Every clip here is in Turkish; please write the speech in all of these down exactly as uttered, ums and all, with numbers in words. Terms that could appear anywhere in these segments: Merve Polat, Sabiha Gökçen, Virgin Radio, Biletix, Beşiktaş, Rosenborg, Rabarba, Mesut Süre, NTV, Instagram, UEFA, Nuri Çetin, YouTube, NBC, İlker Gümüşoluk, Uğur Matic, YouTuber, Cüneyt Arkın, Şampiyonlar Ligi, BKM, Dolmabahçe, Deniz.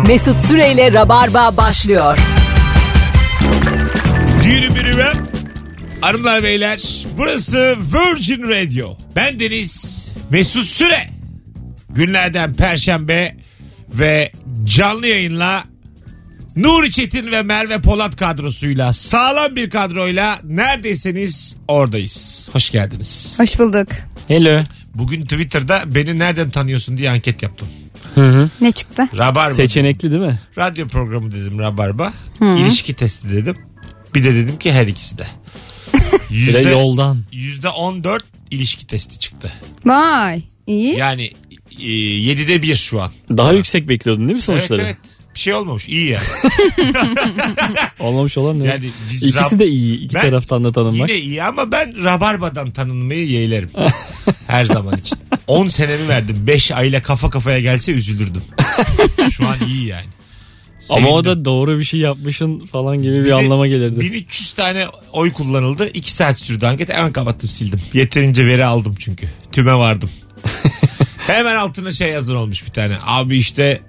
Mesut Süre ile Rabarba başlıyor. Düğünü bürüven hanımlar beyler, burası Virgin Radio. Ben Deniz, Mesut Süre. Günlerden Perşembe ve canlı yayınla Nuri Çetin ve Merve Polat kadrosuyla, sağlam bir kadroyla neredesiniz oradayız. Hoş geldiniz. Hoş bulduk. Hello. Bugün Twitter'da beni nereden tanıyorsun diye anket yaptım. Hı hı. Ne çıktı? Rabarba. Seçenekli değil mi? Radyo programı dedim, Rabarba. Hı. İlişki testi dedim. Bir de dedim ki her ikisi de. yüzde, bir de yoldan. yüzde on dört ilişki testi çıktı. Vay iyi. Yani e, yedide bir şu an. Daha ha. yüksek bekliyordun değil mi sonuçları? Evet evet. Bir şey olmamış. İyi yani. Olmamış olan ne? Yani İkisi rab... de iyi. İki ben taraftan da tanınmak. Yine iyi ama ben Rabarba'dan tanınmayı yeğlerim. Her zaman için. on senemi verdim. beş ayla kafa kafaya gelse üzülürdüm. Şu an iyi yani. Sevindim. Ama o da doğru bir şey yapmışın falan gibi bir, bir anlama gelirdi. bin üç yüz tane oy kullanıldı. iki saat sürdü anket. Hemen kapattım, sildim. Yeterince veri aldım çünkü. Tüme vardım. Hemen altına şey yazın olmuş bir tane. Abi işte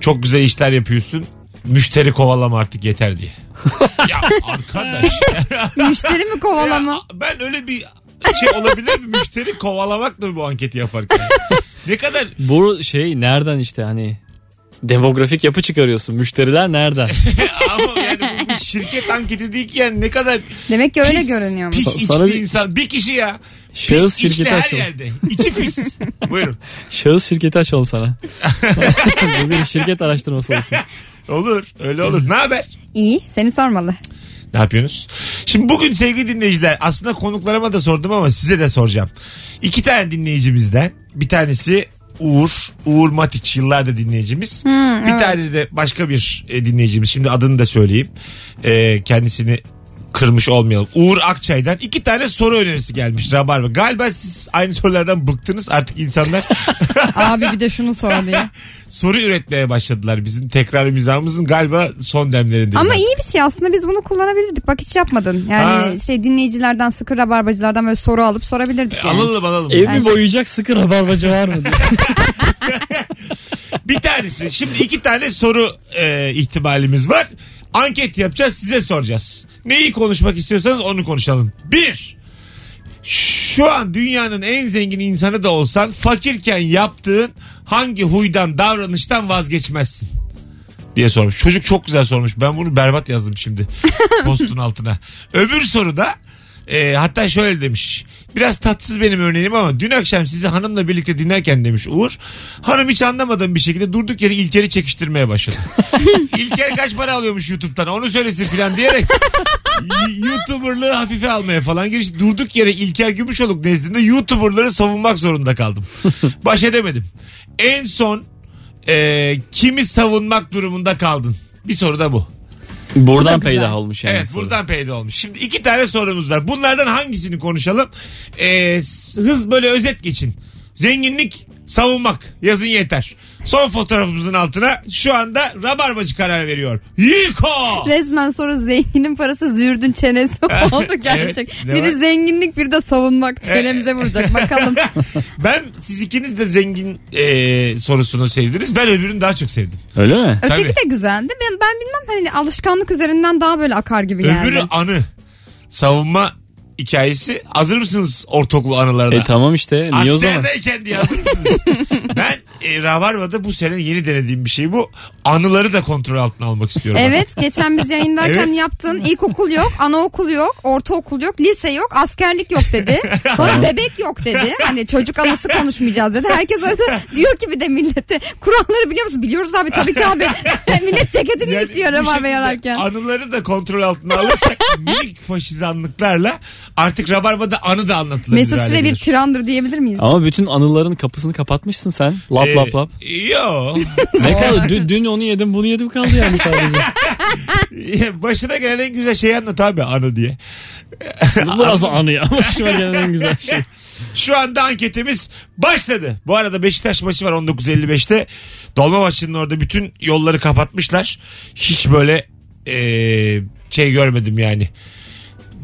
çok güzel işler yapıyorsun. Müşteri kovalama artık yeter diye. Ya arkadaş. Müşteri mi kovalama? Ya ben öyle bir şey olabilir mi? Müşteri kovalamak da bu anketi yaparken. Ne kadar? Bu şey nereden işte hani demografik yapı çıkarıyorsun. Müşteriler nereden? Ama yani bu bir şirket anketi değil ki yani, ne kadar. Demek ki öyle pis, görünüyormuş. Pis içli bir insan. Bir kişi ya. Şahıs pis içli her yerde. İçi pis. Buyurun. Şahıs şirketi açalım sana. Bu bir şirket araştırması olsun. Olur. Öyle olur. Ne haber? İyi. Seni sormalı. Ne yapıyorsunuz? Şimdi bugün sevgili dinleyiciler, aslında konuklarıma da sordum ama size de soracağım. İki tane dinleyicimizden bir tanesi Uğur, Uğur Matic, yıllardır dinleyicimiz. Hmm, evet. Bir tane de başka bir dinleyicimiz. Şimdi adını da söyleyeyim. E, kendisini kırmış olmayalım. Uğur Akçay'dan iki tane soru önerisi gelmiş Rabarba. Galiba siz aynı sorulardan bıktınız artık insanlar. Abi bir de şunu sor diye. Soru üretmeye başladılar. Bizim tekrar mizahımızın galiba son demlerinde. Ama iyi bir şey aslında, biz bunu kullanabilirdik. Bak hiç yapmadın. Yani ha. şey dinleyicilerden, sıkı rabarbacılardan böyle soru alıp sorabilirdik. E, yani. Alalım alalım. Evi yani boyayacak sıkı rabarbacı var mı? Bir tanesi. Şimdi iki tane soru e, ihtimalimiz var. Anket yapacağız, size soracağız. Neyi konuşmak istiyorsanız onu konuşalım. Bir, şu an dünyanın en zengin insanı da olsan fakirken yaptığın hangi huydan, davranıştan vazgeçmezsin diye sormuş. Çocuk çok güzel sormuş. Ben bunu berbat yazdım şimdi postun altına. Öbür soruda e, hatta şöyle demiş. Biraz tatsız benim örneğim ama dün akşam sizi hanımla birlikte dinlerken demiş Uğur, hanım hiç anlamadığım bir şekilde durduk yere İlker'i çekiştirmeye başladı. İlker kaç para alıyormuş YouTube'dan, onu söylesin filan diyerek YouTuber'lığı hafife almaya falan girişti. Durduk yere İlker Gümüşoluk nezdinde YouTuber'ları savunmak zorunda kaldım. Baş edemedim. En son e, kimi savunmak durumunda kaldın? Bir soru da bu. Buradan peydah olmuş yani. Evet soru. Buradan peydah olmuş. Şimdi iki tane sorumuz var. Bunlardan hangisini konuşalım? Ee, hız böyle özet geçin. Zenginlik, savunmak yazın yeter. Son fotoğrafımızın altına şu anda Rabarbacı karar veriyor. Yiko! Resmen soru zenginin parası züğürdün çenesi oldu gerçek. Evet, biri var? Zenginlik, biri de savunmak. Çenemize vuracak bakalım. Ben siz ikiniz de zengin e, sorusunu sevdiniz. Ben öbürünü daha çok sevdim. Öyle mi? Öteki Tabii. de güzeldi. Ben, ben bilmem hani alışkanlık üzerinden daha böyle akar gibi geldi. Öbürü anı. Savunma hikayesi. Hazır mısınız ortaokul anılarına? E tamam işte. Niye o zaman? Askerdeyken diye hazır mısınız? Ben e, Rabarba'da bu sene yeni denediğim bir şey bu. Anıları da kontrol altına almak istiyorum. Evet. Bana. Geçen biz yayındayken evet. yaptığın ilkokul yok, anaokul yok, ortaokul yok, lise yok, askerlik yok dedi. Sonra bebek yok dedi. Hani çocuk anası konuşmayacağız dedi. Herkes diyor ki bir de millete. Kur'anları biliyor musun? Biliyoruz abi. Tabii ki abi. Millet ceketini yani diyor Rabarba yararken. Anıları da kontrol altına alırsak minik faşizanlıklarla artık Rabarba'da anı da anlatılır. Mesut Süre bir tirandır diyebilir miyiz? Ama bütün anıların kapısını kapatmışsın sen. Lap ee, lap lap. Yo. Ne kaldı? Dün, dün onu yedim bunu yedim kaldı yani sadece. Başına gelen en güzel şeyi anlat abi, anı diye. Burası anı ya. Başına gelen en güzel şey. Şu anda anketimiz başladı. Bu arada Beşiktaş maçı var on dokuz elli beşte. Dolmabahçe'nin orada bütün yolları kapatmışlar. Hiç böyle ee, şey görmedim yani.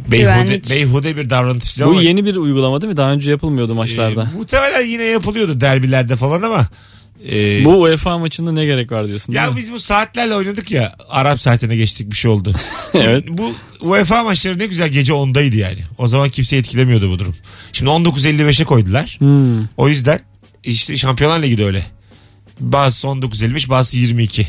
Beyhude, beyhude bir davranış. Bu yeni bir uygulama değil mi? Daha önce yapılmıyordu maçlarda. E, muhtemelen yine yapılıyordu derbilerde falan ama Ee, bu UEFA maçında ne gerek var diyorsun? Ya biz bu saatlerle oynadık ya. Arap saatine geçtik, bir şey oldu. Evet. Bu UEFA maçları ne güzel gece ondaydı yani. O zaman kimse etkilemiyordu bu durum. Şimdi on dokuz elli beşe koydular. Hmm. O yüzden işte Şampiyonlar Ligi de öyle. Bazısı on dokuz elli beş, bazısı yirmi iki.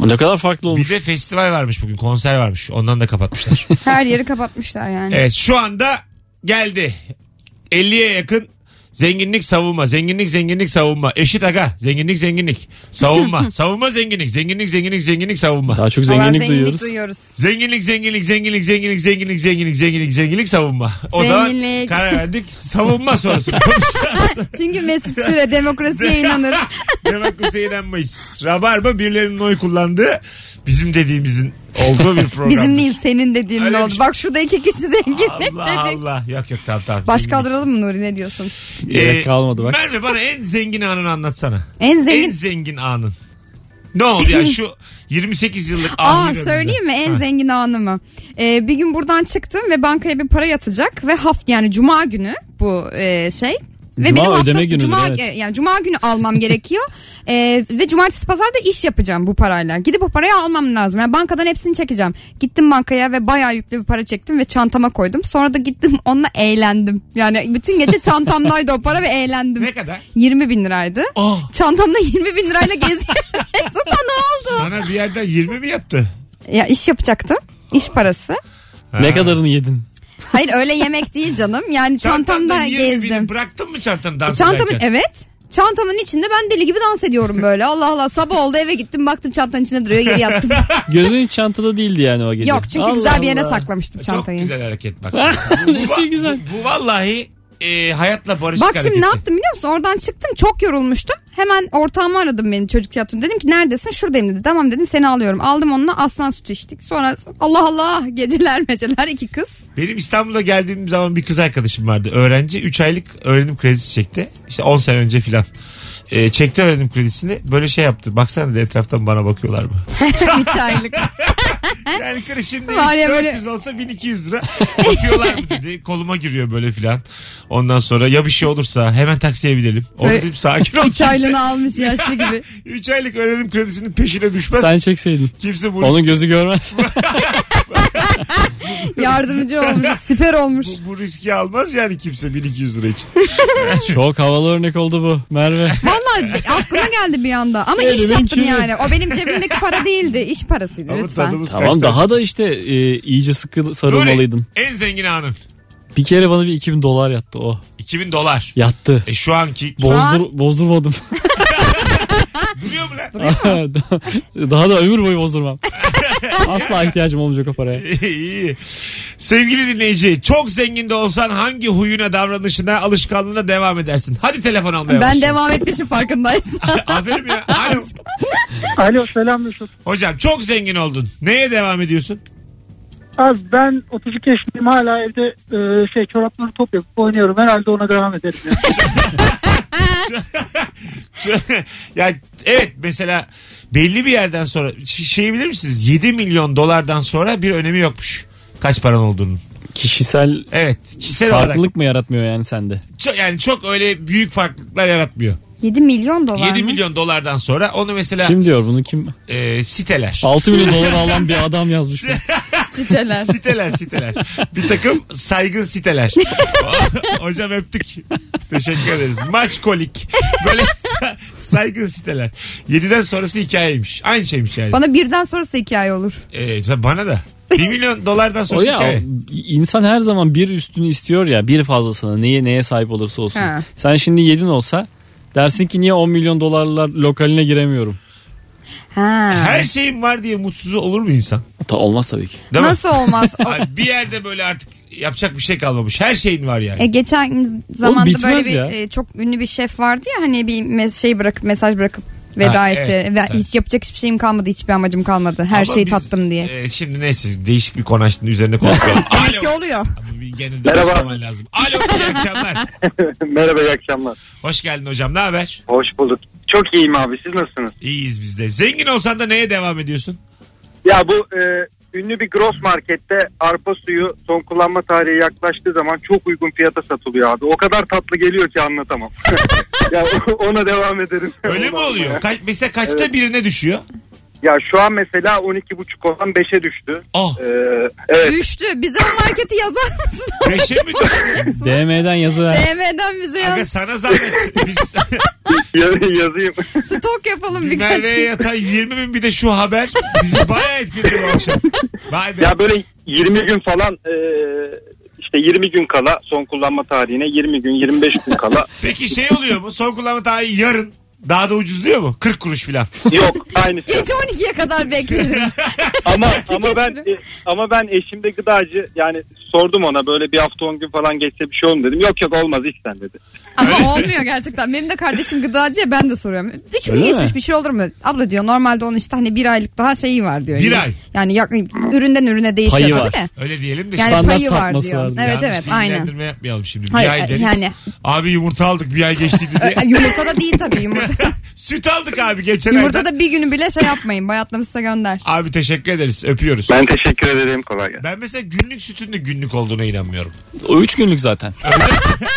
O ne kadar farklı olmuş. Bir de festival varmış bugün. Konser varmış. Ondan da kapatmışlar. Her yeri kapatmışlar yani. Evet, şu anda geldi. elliye yakın zenginlik savunma, zenginlik zenginlik savunma. Eşit aga, zenginlik zenginlik savunma, savunma zenginlik, zenginlik zenginlik zenginlik savunma. Daha çok zenginlik, zenginlik duyuyoruz. duyuyoruz. Zenginlik zenginlik zenginlik zenginlik zenginlik zenginlik zenginlik zenginlik savunma. O zenginlik. Zaman karar verdik, savunma sorusu. Çünkü Mesut Süre demokrasiye inanır. Demokrasiye inanmayız. Rabarba birilerinin oy kullandığı, bizim dediğimizin olduğu bir program. Bizim değil, senin dediğin öyle oldu. Şey. Bak şurada iki kişi zengin. Allah dedik. Allah. Yok yok tamam tamam. Baş kaldıralım mı Nuri, ne diyorsun? Ee, kalmadı bak. Merve bana en zengin anını anlatsana. En zengin? En zengin anın. Ne oldu ya şu yirmi sekiz yıllık anı. Aa, söyleyeyim mi en ha. zengin anımı? Ee, bir gün buradan çıktım ve bankaya bir para yatacak ve hafta yani cuma günü bu e, şey. Ve Cuma benim hafta günü Cuma evet. yani Cuma günü almam gerekiyor ee, ve Cumartesi Pazar da iş yapacağım bu parayla. Gidip o parayı almam lazım. Yani bankadan hepsini çekeceğim. Gittim bankaya ve bayağı yüklü bir para çektim ve çantama koydum. Sonra da gittim onunla eğlendim. Yani bütün gece çantamdaydı o para ve eğlendim. Ne kadar? yirmi bin liraydı. Oh. Çantamda yirmi bin lirayla geziyorum. Sonra ne oldu? Sana bir yerden yirmi mi yaptı? Ya iş yapacaktım. İş parası. Ha. Ne kadarını yedin? Hayır öyle yemek değil canım. Yani çantamda, çantamda gezdim. Bıraktın mı çantamı dans Çantamın, ederken? Evet. Çantamın içinde ben deli gibi dans ediyorum böyle. Allah Allah, sabah oldu eve gittim baktım çantanın içine duruyor, geri yattım. Gözün hiç çantada değildi yani o gece. Yok çünkü Allah güzel bir yere Allah. saklamıştım çantayı. Çok güzel hareket bak. bu, bu, güzel. Bu, bu vallahi e, hayatla barışık hareketi. Bak şimdi hareketi. Ne yaptım biliyor musun? Oradan çıktım, çok yorulmuştum. Hemen ortağımı aradım, benim çocuk yaptım. Dedim ki neredesin? Şuradayım dedi. Tamam dedim, seni alıyorum. Aldım onunla aslan sütü içtik. Sonra Allah Allah geceler meceler, iki kız. Benim İstanbul'a geldiğim zaman bir kız arkadaşım vardı. Öğrenci, üç aylık öğrenim kredisi çekti. İşte on sene önce filan. E, çekti öğrenim kredisini. Böyle şey yaptı. Baksana da etraftan bana bakıyorlar mı? üç aylık. Yani kırışın değil. Ya dört yüz böyle... olsa bin iki yüz lira. Bakıyorlar mı dedi. Koluma giriyor böyle filan. Ondan sonra ya bir şey olursa hemen taksiye binelim. Onu dedim sakin ol. üç aylığını almış yaşlı gibi. üç aylık öğrenim kredisinin peşine düşmez. Sen çekseydin. Kimse bunu. Onun gözü görmez. Yardımcı olmuş, siper olmuş. Bu, bu riski almaz yani kimse bin iki yüz lira için. Çok havalı örnek oldu bu Merve. Vallahi aklıma geldi bir anda ama öyle iş yaptım ki... yani. O benim cebimdeki para değildi, iş parasıydı ama lütfen. Tamam daha da işte e, iyice sıkı sarılmalıydın. En zengin anın. Bir kere bana bir iki bin dolar yattı o. iki bin dolar? Yattı. E şu anki. Bozdur, an... Bozdurmadım. Duruyor mu lan? Duruyor mu? Daha da ömür boyu bozdurmam. Asla ihtiyacım olmayacak o paraya. İyi. Sevgili dinleyici, çok zengin de olsan hangi huyuna, davranışına, alışkanlığına devam edersin? Hadi telefon almaya başlayalım. Ben devam etmişim farkındayız. Aferin ya. Alo. Alo, selam Mesut. Hocam çok zengin oldun. Neye devam ediyorsun? Abi ben otuz iki yaşındayım, hala evde e, şey çorapları top yapıp oynuyorum. Herhalde ona devam ederim. Ya evet, mesela belli bir yerden sonra şey bilir misiniz? yedi milyon dolardan sonra bir önemi yokmuş. Kaç paran olduğunu. Kişisel. Evet, kişisel farklılık olarak. Mı yaratmıyor yani sende? Çok, yani çok öyle büyük farklılıklar yaratmıyor. yedi milyon dolar yedi mı? milyon dolardan sonra onu mesela. Kim diyor bunu, kim? E, siteler. altı milyon dolar alan bir adam yazmış. Siteler. Siteler, siteler. Bir takım saygın siteler. Hocam öptük. Teşekkür ederiz. Maçkolik. Böyle saygın siteler. yediden sonrası hikayeymiş. Aynı şeymiş yani. Bana birden sonrası hikaye olur. Ee, bana da. bir milyon dolardan sonrası ya, hikaye. İnsan her zaman bir üstünü istiyor ya. Bir fazlasını. Neye neye sahip olursa olsun. Ha. Sen şimdi yedin olsa dersin ki niye on milyon dolarlar lokaline giremiyorum. Ha. Her şeyim var diye mutsuz olur mu insan? Ta, olmaz tabii ki. Değil Nasıl mi? Olmaz? Bir yerde böyle artık yapacak bir şey kalmamış. Her şeyin var yani. E, geçen zamanda böyle bir e, çok ünlü bir şef vardı ya, hani bir mes- şey bırakıp mesaj bırakıp veda ha, etti. Evet, ve evet. Hiç yapacak hiçbir şeyim kalmadı, hiçbir amacım kalmadı. Her Ama şeyi biz, tattım diye. E, şimdi neyse, değişik bir konu açtın, üzerine konuşalım. Demek ki oluyor. Merhaba. Lazım. Alo, iyi akşamlar. Merhaba, iyi akşamlar. Hoş geldin hocam, ne haber? Hoş bulduk. Çok iyiyim abi, siz nasılsınız? İyiyiz biz de. Zengin olsan da neye devam ediyorsun? Ya bu e, ünlü bir gross markette arpa suyu son kullanma tarihi yaklaştığı zaman çok uygun fiyata satılıyor abi. O kadar tatlı geliyor ki anlatamam. Yani ona devam edelim. Öyle mi oluyor? Ka- mesela kaçta evet. birine düşüyor? Ya şu an mesela on iki buçuk olan beşe düştü. Oh. Ee, evet. Düştü. Bize o marketi yazar mısın? beşe mi düştü? D M'den yazıver. D M'den bize yaz. Aga sana zahmet. Biz... Yazayım. Stok yapalım birkaç gün. Merve'ye yatan yirmi bin bir de şu haber bizi bayağı etkiledi bu akşam. Vay be. Ya böyle yirmi gün falan... E... İşte yirmi gün kala son kullanma tarihine yirmi gün yirmi beş gün kala. Peki şey oluyor mu? Son kullanma tarihi yarın. Daha da ucuzluyor mu? kırk kuruş falan. Yok, aynısı. Gece on ikiye kadar bekledim. ama ama ben ama ben eşimde gıdacı, yani sordum ona, böyle bir hafta on gün falan geçse bir şey olur dedim. Yok yok olmaz işten dedi. Ama olmuyor gerçekten. Benim de kardeşim gıdacıya, ben de soruyorum. Üç gün geçmiş mi? Bir şey olur mu? Abla diyor, normalde onun işte hani bir aylık daha şeyi var diyor. Bir yani. Ay. Yani yak- üründen ürüne değişiyor tabii de. Öyle diyelim de. Yani payı var diyor. Lazım. Evet evet aynen. Bilgilendirme yapmayalım şimdi. Bir Hayır, ay deriz. Yani. Abi yumurta aldık bir ay geçti diye. Yumurta da değil tabii yumurta. Süt aldık abi geçen ayda. Burada da bir günü bile şey yapmayın. Bayatlamış size gönder. Abi teşekkür ederiz. Öpüyoruz. Ben teşekkür ederim. Kolay gelsin. Ben mesela günlük sütün de günlük olduğuna inanmıyorum. O üç günlük zaten.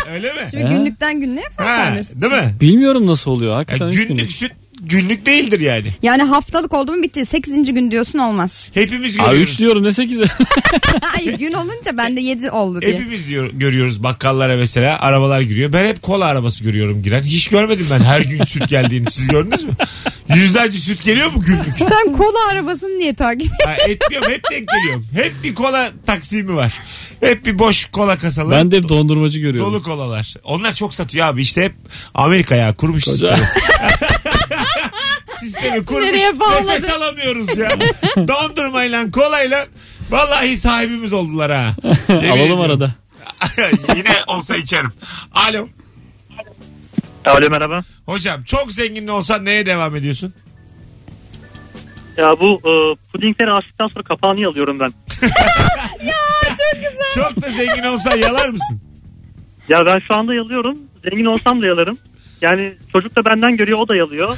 Öyle, öyle mi? Şimdi ha. günlükten günlüğe fark ediyorsun. Değil mi? Bilmiyorum nasıl oluyor. Hakikaten yani günlük, günlük süt günlük değildir yani. Yani haftalık oldu mu bitti. sekizinci gün diyorsun olmaz. Hepimiz görüyoruz. Aa, üç diyorum ne sekize. Ay, gün olunca bende yedi oldu diye. Hepimiz diyor, görüyoruz bakkallara mesela arabalar giriyor. Ben hep kola arabası görüyorum giren. Hiç görmedim ben her gün süt geldiğini. Siz gördünüz mü? Yüzlerce süt geliyor mu günlük? Sen kola arabasını niye takip ediyorsun? Etmiyorum, hep denk geliyorum. Hep bir kola taksimi var. Hep bir boş kola kasaları. Ben de hep dondurmacı görüyorum. Dolu kolalar. Onlar çok satıyor abi. İşte hep Amerika'ya kurmuş sistemi. Sistemi kurmuş. Nereye bağladı? Nefes alamıyoruz ya. Dondurmayla, kolayla vallahi sahibimiz oldular ha. Alalım arada. Yine olsa içerim. Alo. Alo merhaba. Hocam çok zengin olsan neye devam ediyorsun? Ya bu e, pudingleri açtıktan sonra kapağını alıyorum ben. Ya çok güzel. Çok da zengin olsan yalar mısın? Ya ben şu anda yalıyorum. Zengin olsam da yalarım. Yani çocuk da benden görüyor, o da yalıyor.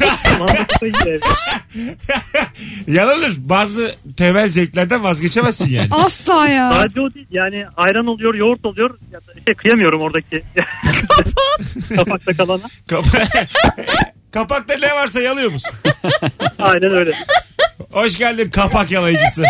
Yalanır. Bazı temel zevklerden vazgeçemezsin yani. Asla ya. Sadece o değil. Yani ayran oluyor, yoğurt oluyor. Ya şey, kıyamıyorum oradaki. Kapakta kalana. Kapakta ne varsa yalıyor musun? Aynen öyle. Hoş geldin kapak yalayıcısı.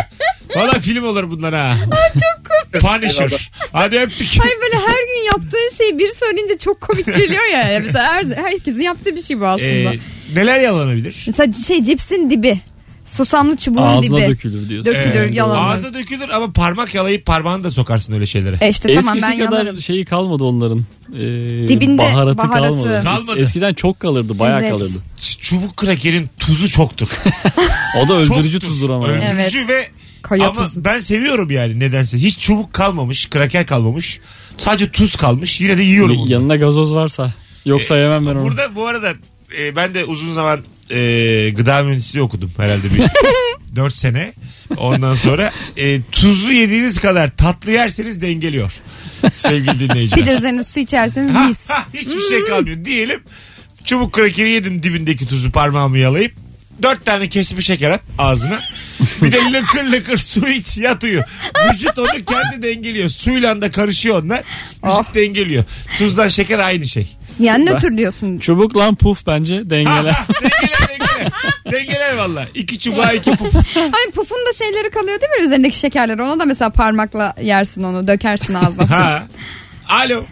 Valla film olur bunlar ha. Ay çok komik. Punisher. Hadi öptük. Hayır böyle her gün yaptığın şeyi biri söyleyince çok komik geliyor ya. Mesela her, herkesin yaptığı bir şey bu aslında. Ee, neler yalanabilir? Mesela şey cipsin dibi. Susamlı çubuğun ağzına dibi. Ağzına dökülür diyorsun. Dökülür ee, yalanır. Ağzına dökülür ama parmak yalayıp parmağını da sokarsın öyle şeylere. E işte, tamam, eskisi ben kadar yalarım. Şeyi kalmadı onların. Ee, Dibinde baharatı, baharatı kalmadı. kalmadı. Eskiden çok kalırdı, bayağı evet. kalırdı. Ç- çubuk krakerin tuzu çoktur. O da öldürücü tuzdur ama. Yani. Öldürücü evet. ve Kaya ama tuzu. Ben seviyorum yani nedense. Hiç çubuk kalmamış, kraker kalmamış. Sadece tuz kalmış. Yine de yiyorum onu. Yanına gazoz varsa. Yoksa ee, yemem ben onu. Burada bu arada e, ben de uzun zaman e, gıda mühendisliği okudum herhalde bir dört sene. Ondan sonra e, tuzlu yediğiniz kadar tatlı yerseniz dengeliyor. Sevgili dinleyiciler. Bir de üzerine su içerseniz mis. Hiçbir şey kalmıyor. Diyelim çubuk krakeri yedim, dibindeki tuzu parmağımı yalayıp. Dört tane kesme şeker at ağzına. Bir de lıkır lıkır su iç, yat uyu. Vücut onu kendi dengeliyor. Suyla da karışıyor onlar. Vücut oh. dengeliyor. Tuzdan şeker aynı şey. Yani ne tür diyorsun? Çubuk lan puf bence dengeler. Ha, ha, dengeler dengeler. Dengeler valla. İki çubuğa iki puf. Hani pufun da şeyleri kalıyor değil mi? Üzerindeki şekerleri. Ona da mesela parmakla yersin onu. Dökersin ağzına. Ha. Alo.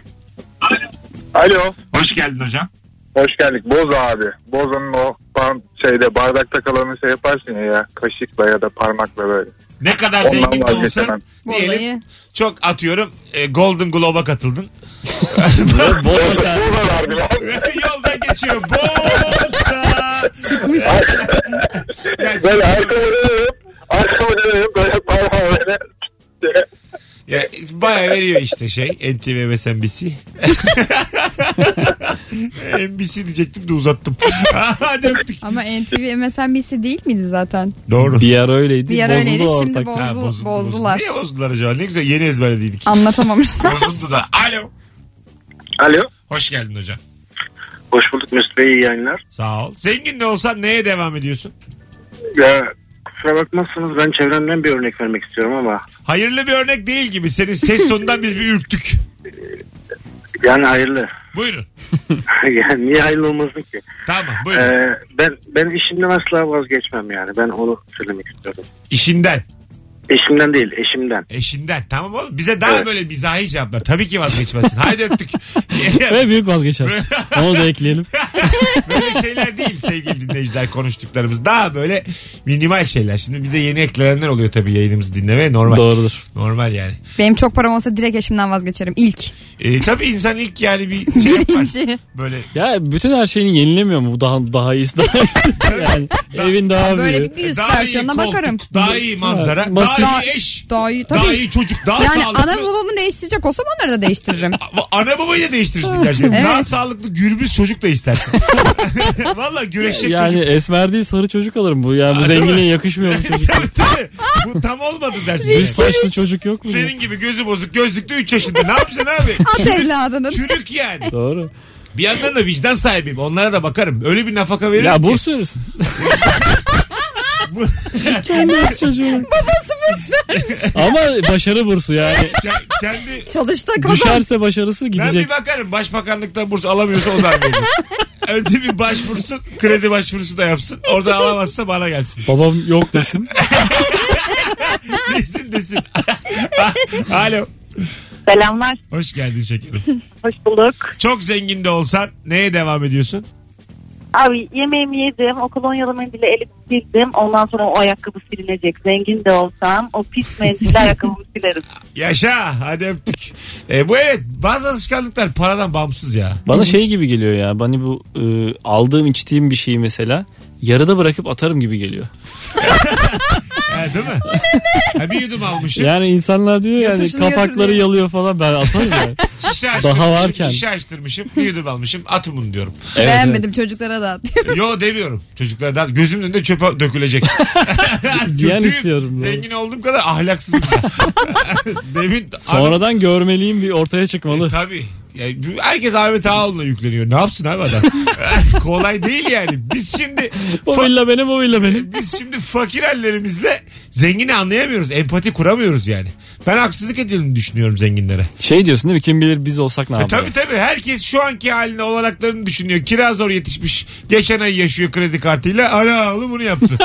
Alo. Alo. Hoş geldin hocam. Hoş geldik. Boza abi. Boza'nın o şeyde bardakta kalanı şey yaparsın ya, kaşıkla ya da parmakla böyle. Ne kadar zengin olsan diyelim. Boza'yı. Çok atıyorum e, Golden Globe'a katıldın. Boza. Boza vardı lan. Yoldan geçiyor. Boza. Çıkmış. Yani böyle arkamda arkamda böyle parmağı böyle. Ya bayağı veriyor işte şey N T V ve N B C. N B C diyecektim de uzattım. Hadi öptük. Ama N T V M S N B C değil miydi zaten? Doğru. Bir ara öyleydi. Bir ara öyleydi. Şimdi bozdu, ha, bozdu, bozdular. Niye bozdular acaba? Ne güzel yeni ezberlediydik. Anlatamamışlar. Bozdular. Alo. Alo. Hoş geldin hocam. Hoş bulduk Mesut Bey, iyi yayınlar. Sağ ol. Zengin de olsan neye devam ediyorsun? Ya kusura bakmazsınız, ben çevremden bir örnek vermek istiyorum ama. Hayırlı bir örnek değil gibi, senin ses tonundan biz bir ürktük. Yani hayırlı. Buyurun. Yani niye hayırlı olmasın ki? Tamam, buyurun. Ee, ben ben işimden asla vazgeçmem yani. Ben onu söylemek istiyorum. İşinden. Eşimden değil, eşimden. Eşinden, tamam oğlum. Bize daha evet, böyle mizahi cevaplar. Tabii ki vazgeçmezsin. Haydi öptük. Ve büyük vazgeçersin. Onu da ekleyelim. Böyle şeyler değil sevgili dinleyiciler, konuştuklarımız. Daha böyle minimal şeyler. Şimdi bir de yeni eklenenler oluyor tabii yayınımızı dinlemeye. Normal. Doğrudur. Normal yani. Benim çok param olsa direkt eşimden vazgeçerim. İlk. E, tabii insan ilk yani bir şey yapar. Böyle. Ya bütün her şeyini yenilemiyor mu? Bu daha, daha iyisi, daha iyisi. Yani daha, evin daha büyüğü. Böyle bir, bir üst versiyonuna bakarım. Daha iyi manzara. Evet. Mas- Daha iyi eş, daha iyi, daha iyi çocuk, daha yani sağlıklı. Yani ana babamı değiştirecek olsam onları da değiştiririm. Ana babayı da değiştirirsin gerçekten. Evet. Daha sağlıklı gürbüz çocuk da istersin. Valla güreşecek yani çocuk. Yani esmer değil sarı çocuk alırım bu. Yani bu zengine yakışmıyor bu çocuk. Tabii tabii. Bu tam olmadı dersin. Düz saçlı çocuk yok mu? Senin gibi gözü bozuk gözlüklü üç yaşında. Ne yapacaksın abi? At evladını. Çürük yani. Doğru. Bir yandan da vicdan sahibiyim. Onlara da bakarım. Öyle bir nafaka veririm. Ya burs verirsin. Kendisi çocuğun. Babası burs vermiş. Ama başarı bursu yani. Ke- kendi çalışta kazan. Düşerse başarısı gidecek. Ben bir bakarım, başbakanlıktan burs alamıyorsa o zaman verir. Önce bir başvursun, kredi başvurusu da yapsın. Orada alamazsa bana gelsin. Babam yok desin. Desin desin. Alo. Selamlar. Hoş geldin şekerim. Hoş bulduk. Çok zengin de olsan neye devam ediyorsun? Abi yemeğimi yedim, o kolonyalarımı bile elimi sildim. Ondan sonra o ayakkabı silinecek. Zengin de olsam o pis mendille ayakkabımı silerim. Yaşa, hadi öptük. E, bu evet, bazı alışkanlıklar paradan bağımsız ya. Bana şey gibi geliyor ya, bana bu e, aldığım içtiğim bir şeyi mesela yarıda bırakıp atarım gibi geliyor. Ha, değil mi? Ha, bir yudum almışım. Yani insanlar diyor yani kapakları yalıyor falan, ben atarım ya. Şişe açtırmışım, daha varken. Şişe açtırmışım, bir yudum almışım, atın bunu diyorum. Evet, beğenmedim evet. Çocuklara da atıyorum. Yo demiyorum, çocuklara da atıyorum. Gözümün önünde çöpe dökülecek. Ziyan istiyorum. Zengin doğru. Olduğum kadar ahlaksızım. Demin, sonradan abi, görmeliyim, bir ortaya çıkmalı. E, tabii. Yani herkes Ahmet Ağaoğlu'na yükleniyor. Ne yapsın abi adam? Kolay değil yani. Biz şimdi... O villa benim, o villa benim. Biz şimdi fakir ellerimizle zengini anlayamıyoruz. Empati kuramıyoruz yani. Ben haksızlık edildiğini düşünüyorum zenginlere. Şey diyorsun değil mi? Kim bilir biz olsak ne yapacağız? E, tabii tabii. Herkes şu anki haline olanaklarını düşünüyor. Kira zor yetişmiş. Geçen ay yaşıyor kredi kartıyla. Ana oğlum bunu yaptı.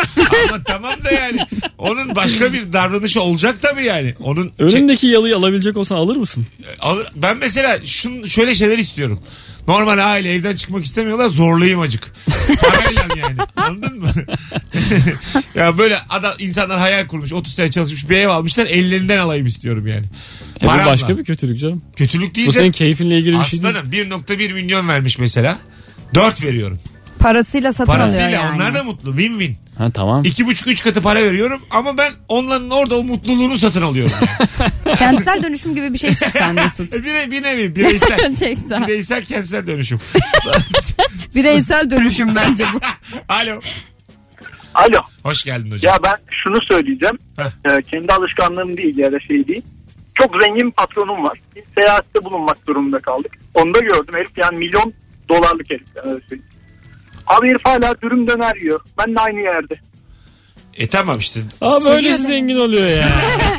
Ama tamam da yani. Onun başka bir davranışı olacak tabii yani. Onun önündeki çek... yalıyı alabilecek olsan alır mısın? Alır. Ben mesela şunu şöyle şeyler istiyorum. Normal aile evden çıkmak istemiyorlar, zorlayayım acık. Parayla yani. Anladın mı? Ya böyle adam, insanlar hayal kurmuş, otuz sene çalışmış bir ev almışlar, ellerinden alayım istiyorum yani. E bu başka bir kötülük canım. Kötülük değil. Bu senin keyfinle ilgili bir şey değil. Aslanım bir virgül bir milyon vermiş mesela. dört veriyorum. Parasıyla satın alıyor yani. Parasıyla onlar da mutlu. Win win. Ha tamam. iki buçuk üç katı para veriyorum ama ben onların orada o mutluluğunu satın alıyorum. Yani. Kentsel dönüşüm gibi bir şeysin sen Mesut. Bire, bir nevi bireysel. Bireysel kentsel dönüşüm. Bireysel dönüşüm bence bu. Alo. Alo. Hoş geldin hocam. Ya ben şunu söyleyeceğim. Ee, kendi alışkanlığım değil ya da şey değil. Çok zengin patronum var. Biz seyahatte bulunmak durumunda kaldık. Onu da gördüm. Herif yani milyon dolarlık herif. Yani abi herif hala dürüm döner yiyor. Ben de aynı yerde. E tamam işte. Abi böyle zengin oluyor ya.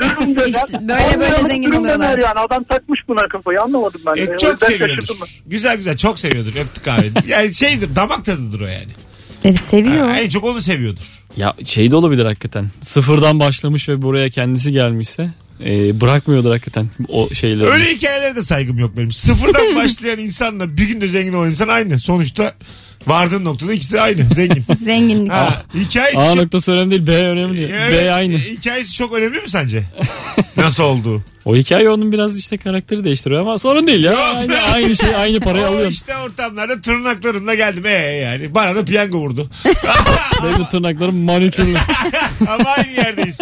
Dürüm döner. İşte böyle böyle dürüm zengin oluyorlar. Yani adam takmış buna kafayı, anlamadım ben. E de. Çok ben seviyordur. Güzel güzel çok seviyordur. Öptük abi. Yani şeydir, damak tadıdır o yani. E seviyor. En çok onu seviyordur. Ya şey de olabilir hakikaten. Sıfırdan başlamış ve buraya kendisi gelmişse. E, bırakmıyordur hakikaten o şeyleri. Öyle hikayelere de saygım yok benim. Sıfırdan başlayan insanla bir günde zengin olan insan aynı. Sonuçta vardığın noktada ikisi de aynı. Zengin. Zenginlik. Ha, hikayesi A çok... noktası önemli değil. B önemli. Evet, B aynı. Hikayesi çok önemli mi sence? Nasıl oldu? O hikaye onun biraz işte karakteri değiştiriyor ama sorun değil ya. Aynı, aynı şey, aynı parayı alıyor. İşte ortamlarda tırnaklarımla geldim. Ee yani bana da piyango vurdu. Benim tırnaklarım manikürlü. Ama aynı yerdeyiz.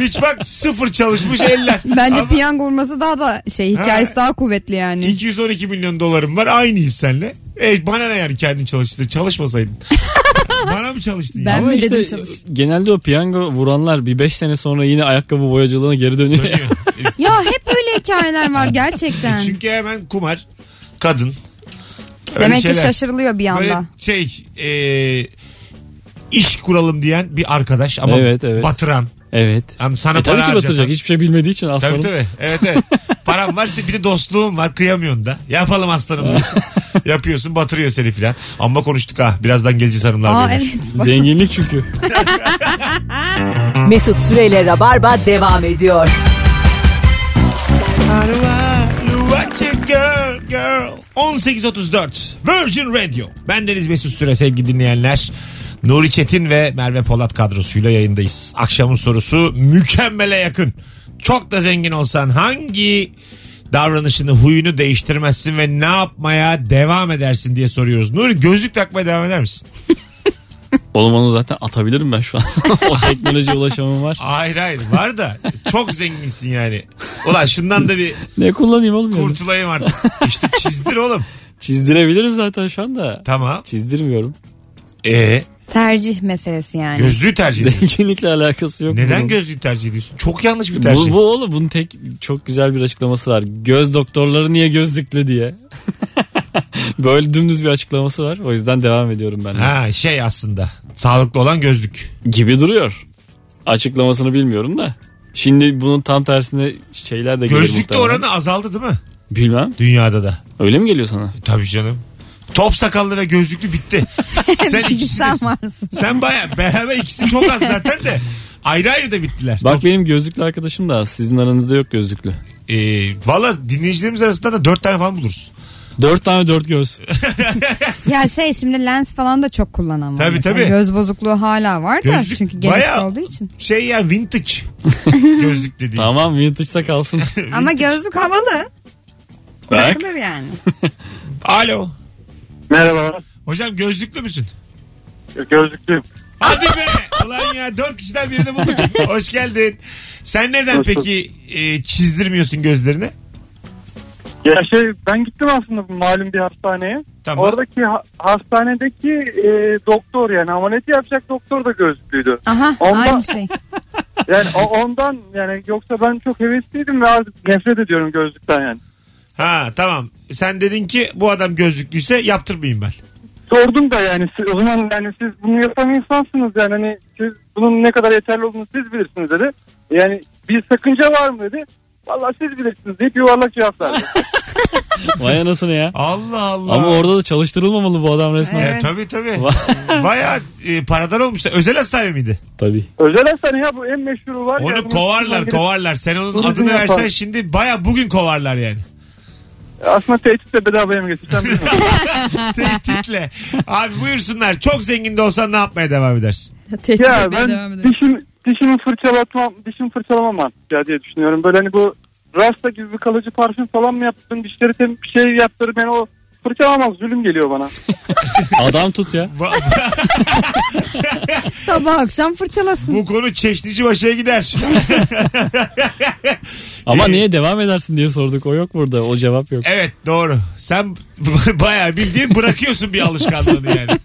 Hiç bak sıfır çalışmış eller. Bence ama... piyango vurması daha da şey, hikayesi ha, daha kuvvetli yani. iki yüz on iki milyon dolarım var. Aynıyız seninle. E bana ne yani, kendin çalıştın, çalışmasaydın. Bana mı çalıştın? Ben ya? mi işte, dedim çalış. Genelde o piyango vuranlar bir beş sene sonra yine ayakkabı boyacılığına geri dönüyor. dönüyor. Ya. Ya hep böyle hikayeler var gerçekten. Çünkü hemen kumar, kadın. Demek ki şaşırılıyor bir anda. Böyle şey... E... iş kuralım diyen bir arkadaş ama evet, evet. batıran. Evet. Yani sana e, para harcayacak. Tabii ki batacak. Hiçbir şey bilmediği için aslanım. Tabii tabii. Evet evet. Param var, bir de dostluğum var. Kıyamıyorsun da. Yapalım aslanım. Yapıyorsun, batırıyor seni filan. Amma konuştuk ha. Birazdan geleceğiz hanımlar. Aa, evet. Zenginlik çünkü. Mesut Süre ile Rabarba devam ediyor. on sekiz otuz dört Virgin Radio. Ben Deniz Mesut Süre, sevgili dinleyenler. Nuri Çetin ve Merve Polat kadrosuyla yayındayız. Akşamın sorusu mükemmele yakın. Çok da zengin olsan hangi davranışını, huyunu değiştirmezsin ve ne yapmaya devam edersin diye soruyoruz. Nuri, gözlük takmaya devam eder misin? Oğlum onu zaten atabilirim ben şu an. O teknolojiye ulaşamam var. Hayır hayır var da çok zenginsin yani. Ulan şundan da bir ne kullanayım oğlum? Kurtulayım yani artık. İşte çizdir oğlum. Çizdirebilirim zaten şu anda. Tamam. Çizdirmiyorum. Ee? Tercih meselesi yani. Gözlüğü tercih ediyorsun. Zenginlikle alakası yok. Neden bunun gözlüğü tercih ediyorsun? Çok yanlış bir tercih. Bu, bu oğlum bunun tek çok güzel bir açıklaması var. Göz doktorları niye gözlüklü diye. Böyle dümdüz bir açıklaması var. O yüzden devam ediyorum ben de. Ha, şey aslında sağlıklı olan gözlük gibi duruyor. Açıklamasını bilmiyorum da. Şimdi bunun tam tersine şeyler de geliyor. Gözlükte oranı azaldı değil mi? Bilmem. Dünyada da. Öyle mi geliyor sana? E, tabii canım. Top sakallı ve gözlüklü bitti. Sen ikisi de, sen baya beraber ikisi çok az zaten de ayrı ayrı da bittiler. Bak top... benim gözlüklü arkadaşım da az. Sizin aranızda yok gözlüklü. E, valla dinleyicilerimiz arasında da dört tane falan buluruz. Dört tane dört göz. Ya şey şimdi lens falan da çok kullanan var. Tabii tabii. Göz bozukluğu hala var da gözlük çünkü genetik olduğu için. Şey ya vintage gözlük dediğim. Tamam vintage'sa kalsın. Vintage. Ama gözlük havalı. Bakılır yani. Alo. Merhaba. Hocam gözlüklü müsün? Gözlüklüyüm. Hadi be. Ulan ya dört kişiden birini bulduk. Hoş geldin. Sen neden hoş peki e, çizdirmiyorsun gözlerini? Ya şey ben gittim aslında malum bir hastaneye. Tamam. Oradaki ha- hastanedeki e, doktor yani ameliyatı yapacak doktor da gözlüklüydü. Aha ondan, aynı şey. Yani o, ondan yani yoksa ben çok hevesliydim ve artık nefret ediyorum gözlükten yani. Ha tamam sen dedin ki bu adam gözlüklüyse yaptırmayayım ben. Sordum da yani o zaman yani siz bunu yapan insansınız yani hani siz bunun ne kadar yeterli olduğunu siz bilirsiniz dedi. Yani bir sakınca var mı dedi. Valla siz bilirsiniz deyip yuvarlak cevap verdi. Vay anasını ya. Allah Allah. Ama orada da çalıştırılmamalı bu adam resmen. Evet. Ya, tabii tabii. Bayağı e, paradan olmuşlar. Özel hastane miydi? Tabii. Özel hastane ya bu en meşhuru var. Onu ya, kovarlar kovarlar. Sen onun bunu adını versen yapalım. Şimdi bayağı bugün kovarlar yani. Aslında tehditle bedavaya mı getirsen bilmiyorum. Tehditle. Abi buyursunlar. Çok zengin de olsan ne yapmaya devam edersin? Tehditle ya, ben devam ederim. Düşün... Dişimi fırçalatmam, dişimi fırçalamam ya diye düşünüyorum. Böyle hani bu rasta gibi bir kalıcı parfüm falan mı yaptın? Dişleri tem bir şey yaptırır beni o fırçalamaz. Zulüm geliyor bana. Adam tut ya. Sabah akşam fırçalasın. Bu konu çeşnici başa gider. Ama ee, niye devam edersin diye sorduk. O yok burada. O cevap yok. Evet doğru. Sen bayağı bildiğin bırakıyorsun bir alışkanlığını yani.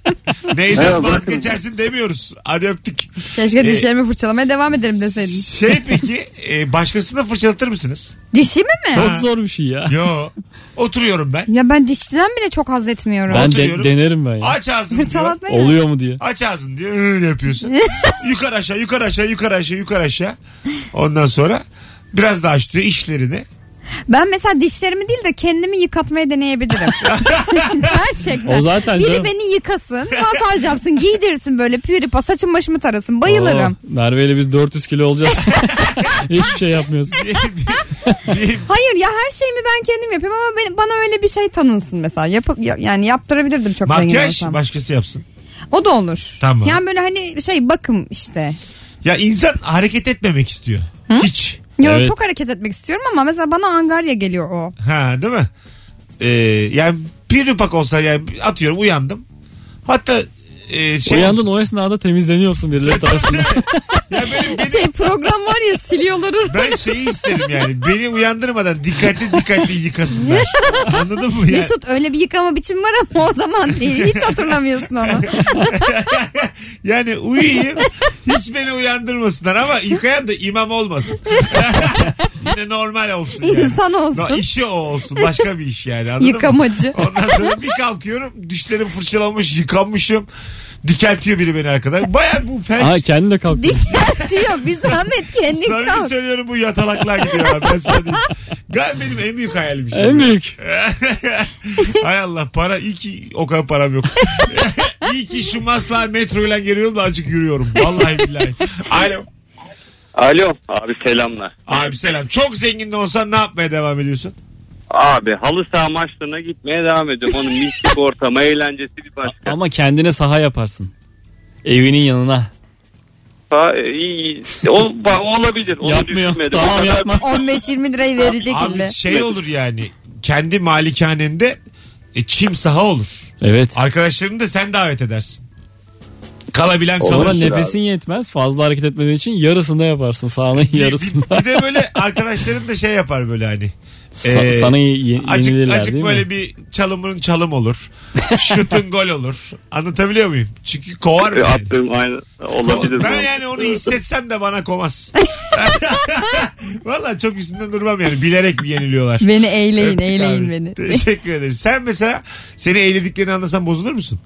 Neyden evet, vazgeçersin demiyoruz. Hadi öptük. Keşke ee, dişlerimi fırçalamaya devam ederim deseydin. Şey peki e, başkasını fırçalatır mısınız? Dişimi mi? Çok ha. zor bir şey ya. Yo. Oturuyorum ben. Ya ben dişçiden bile çok haz etmiyorum. Ben de, denerim ben ya. Aç ağzını diyor. Oluyor mu diye. Aç ağzını diyor. Öyle yapıyorsun. Yukarı aşağı yukarı aşağı yukarı aşağı yukarı aşağı. Ondan sonra biraz daha açtırıyor işlerini. Ben mesela dişlerimi değil de kendimi yıkatmaya deneyebilirim. Gerçekten. O zaten biri canım. Beni yıkasın, masaj yapsın, giydirsin böyle püripa, saçım başımı tarasın. Bayılırım. Oo, Merve'yle biz dört yüz kilo olacağız. Hiçbir şey yapmıyorsun. Hayır ya her şeyimi ben kendim yapayım ama ben, bana öyle bir şey tanınsın mesela. Yap, yani yaptırabilirdim çok zengin olsam. Makyaj başkası yapsın. O da olur. Tamam. Yani böyle hani şey bakım işte. Ya insan hareket etmemek istiyor. Hı? Hiç. Yo, evet. Çok hareket etmek istiyorum ama mesela bana angarya geliyor o. Ha değil mi? Ee, yani bir rupak olsa yani atıyorum uyandım. Hatta e, şey uyandın olsun. O esnada temizleniyorsun birileri tarafından. Ya benim, benim... Şey program var ya siliyorlar. Ben şeyi isterim yani beni uyandırmadan dikkatli dikkatli yıkasınlar. Anladın mı ya? Mesut öyle bir yıkama biçimi var ama o zaman değil. Hiç hatırlamıyorsun onu. Yani uyuyayım hiç beni uyandırmasınlar ama yıkayan da imam olmasın. Yine normal olsun yani. İnsan olsun. No, işi o olsun başka bir iş yani. Yıkamacı. Mı? Ondan sonra bir kalkıyorum dişlerim fırçalanmış yıkanmışım. Dikeltiyor biri beni arkadan. Bayağı bu felç. Aa, kendi de kalkıyor. Dikeltiyor. Bir zahmet kendin kalk. Samimi söylüyorum, bu yatalaklığa gidiyor abi. Ben sana diyeyim. Galiba benim en büyük hayalim bir şey. En büyük. Hay Allah, para. İyi ki o kadar param yok. İyi ki şu maslar metroyla geliyorum da azıcık yürüyorum. Vallahi billahi. Alo. Alo. Abi selamlar. Abi selam. Çok zengin de olsan ne yapmaya devam ediyorsun? Abi halı saha maçlarına gitmeye devam ediyorum. Onun mislik ortamı, eğlencesi bir başka. Ama kendine saha yaparsın. Evinin yanına. Ha, iyi, iyi. O, olabilir. Onu yapmıyor. Tamam, yapma. on beş yirmi lirayı verecek gibi. Şey olur yani. Kendi malikanende e, çim saha olur. Evet. Arkadaşlarını da sen davet edersin. Kalabilen kalır. Ona nefesin abi yetmez. Fazla hareket etmediğin için yarısında yaparsın. Sahanın yarısında. Bir de böyle arkadaşların da şey yapar böyle hani. Sa- ee, sana ye- acık, acık böyle mi? Bir çalımın çalım olur. Şutun gol olur. Anlatabiliyor muyum? Çünkü kovar mı? Attığım aynı olabilir. Ben yani onu hissetsem de bana komaz. Valla çok üstünden durmam yani. Bilerek mi yeniliyorlar? Beni eğleyin. Öptük eğleyin abi. Beni. Teşekkür ederim. Sen mesela seni eğlediklerini anlasan bozulur musun?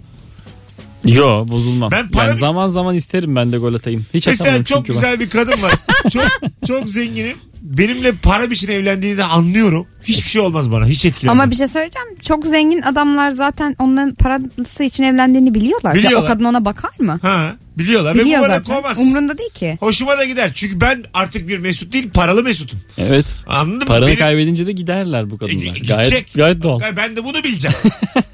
Yo, bozulmam. Ben, para... ben zaman zaman isterim ben de gol atayım. Hiç mesela çok güzel ben. Bir kadın var. Çok çok zenginim. Benimle para biçin evlendiğini de anlıyorum. Hiçbir şey olmaz bana. Hiç etkilenmez. Ama bir şey söyleyeceğim. Çok zengin adamlar zaten onların parası için evlendiğini biliyorlar. biliyorlar. Ya, o kadın ona bakar mı? Ha, biliyorlar. Biliyor ben zaten. Kovmaz. Umrunda değil ki. Hoşuma da gider. Çünkü ben artık bir Mesut değil, paralı Mesut'um. Evet. Anladın mı? Paranı benim... kaybedince de giderler bu kadınlar. E, gidecek. Gayet, gayet doğal. Ben de bunu bileceğim.